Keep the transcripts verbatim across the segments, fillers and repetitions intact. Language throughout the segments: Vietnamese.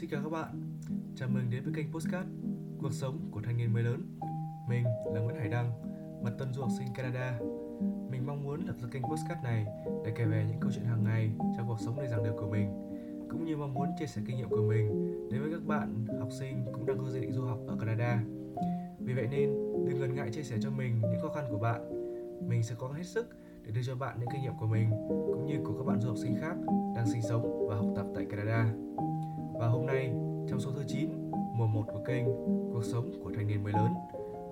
Xin chào các bạn, chào mừng đến với kênh Postcard, cuộc sống của thanh niên mới lớn. Mình là Nguyễn Hải Đăng, một tân du học sinh Canada. Mình mong muốn lập ra kênh Postcard này để kể về những câu chuyện hàng ngày trong cuộc sống đời giản đơn của mình, cũng như mong muốn chia sẻ kinh nghiệm của mình đến với các bạn học sinh cũng đang có dự định du học ở Canada. Vì vậy nên đừng ngần ngại chia sẻ cho mình những khó khăn của bạn. Mình sẽ có hết sức để đưa cho bạn những kinh nghiệm của mình cũng như của các bạn du học sinh khác đang sinh sống và học tập tại Canada. Và hôm nay, trong số thứ chín, mùa một của kênh Cuộc sống của thanh niên mới lớn,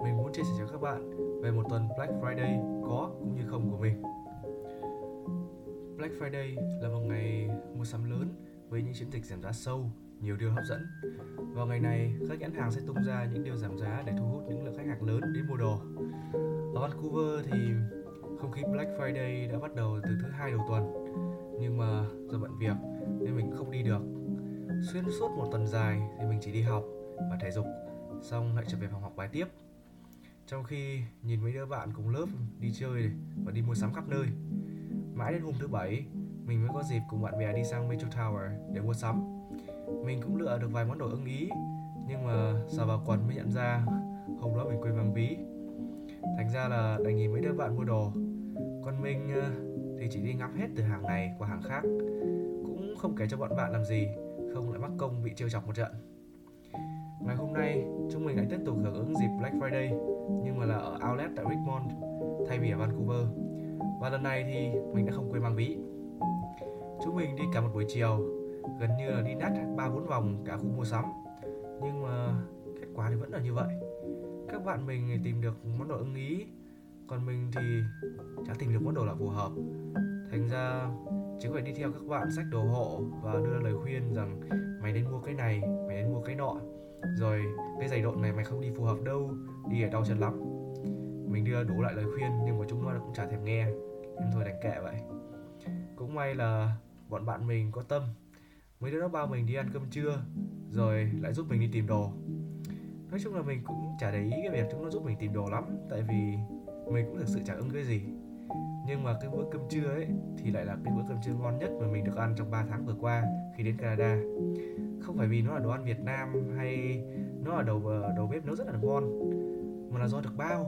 mình muốn chia sẻ cho các bạn về một tuần Black Friday có cũng như không của mình. Black Friday là một ngày mua sắm lớn với những chiến dịch giảm giá sâu, nhiều điều hấp dẫn. Vào ngày này, các nhãn hàng sẽ tung ra những điều giảm giá để thu hút những lượng khách hàng lớn đến mua đồ. Ở Vancouver thì không khí Black Friday đã bắt đầu từ thứ hai đầu tuần, nhưng mà do bận việc nên mình không đi được. Xuyên suốt một tuần dài thì mình chỉ đi học và thể dục, xong lại trở về phòng học bài tiếp. Trong khi nhìn mấy đứa bạn cùng lớp đi chơi và đi mua sắm khắp nơi. Mãi đến hôm thứ bảy, mình mới có dịp cùng bạn bè đi sang Metro Tower để mua sắm. Mình cũng lựa được vài món đồ ưng ý, nhưng mà sờ vào quần mới nhận ra hôm đó mình quên mang ví. Thành ra là đành nhìn mấy đứa bạn mua đồ, còn mình thì chỉ đi ngắm hết từ hàng này qua hàng khác. Cũng không kể cho bọn bạn làm gì, không lại mắc công bị trêu chọc một trận. Ngày hôm nay chúng mình lại tiếp tục hưởng ứng dịp Black Friday, nhưng mà là ở outlet tại Richmond thay vì ở Vancouver. Và lần này thì mình đã không quên mang ví. Chúng mình đi cả một buổi chiều, gần như là đi nát ba bốn vòng cả khu mua sắm. Nhưng mà kết quả thì vẫn là như vậy. Các bạn mình tìm được món đồ ưng ý, còn mình thì chả tìm được món đồ là phù hợp. Thành ra chứ phải đi theo các bạn sách đồ hộ và đưa ra lời khuyên rằng mày nên mua cái này, mày nên mua cái nọ, rồi cái giày độn này mày không đi phù hợp đâu, đi ở đau chân lắm. Mình đưa đủ lại lời khuyên nhưng mà chúng nó cũng chả thèm nghe, nên thôi đành kệ vậy. Cũng may là bọn bạn mình có tâm, mấy đứa nó bao mình đi ăn cơm trưa rồi lại giúp mình đi tìm đồ. Nói chung là mình cũng chả để ý cái việc chúng nó giúp mình tìm đồ lắm, tại vì mình cũng thực sự chả ưng cái gì. Nhưng mà cái bữa cơm trưa ấy thì lại là cái bữa cơm trưa ngon nhất mà mình được ăn trong ba tháng vừa qua khi đến Canada. Không phải vì nó là đồ ăn Việt Nam hay nó là đầu, đầu bếp nấu rất là ngon, mà là do được bao.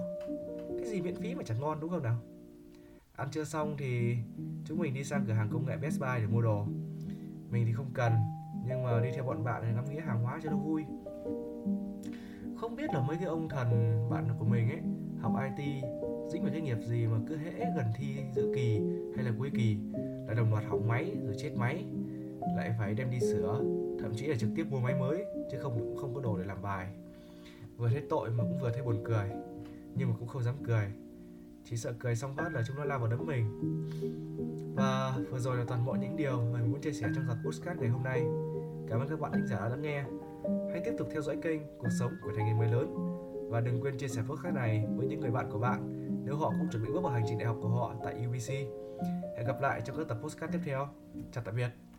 Cái gì miễn phí mà chẳng ngon đúng không nào? Ăn trưa xong thì chúng mình đi sang cửa hàng công nghệ Best Buy để mua đồ. Mình thì không cần, nhưng mà đi theo bọn bạn để ngắm nghía hàng hóa cho nó vui. Không biết là mấy cái ông thần bạn của mình ấy học i tê dính vào cái nghiệp gì mà cứ hễ gần thi giữa kỳ hay là cuối kỳ lại đồng loạt hỏng máy rồi chết máy, lại phải đem đi sửa, thậm chí là trực tiếp mua máy mới chứ không không có đồ để làm bài. Vừa thấy tội mà cũng vừa thấy buồn cười, nhưng mà cũng không dám cười, chỉ sợ cười xong phát là chúng nó lao vào đấm mình. Và vừa rồi là toàn bộ những điều mình muốn chia sẻ trong tập podcast ngày hôm nay. Cảm ơn các bạn thính giả đã nghe. Hãy tiếp tục theo dõi kênh Cuộc sống của thanh niên mới lớn và đừng quên chia sẻ podcast này với những người bạn của bạn nếu họ cũng chuẩn bị bước vào hành trình đại học của họ tại u bê xê. Hẹn gặp lại trong các tập podcast tiếp theo. Chào tạm biệt.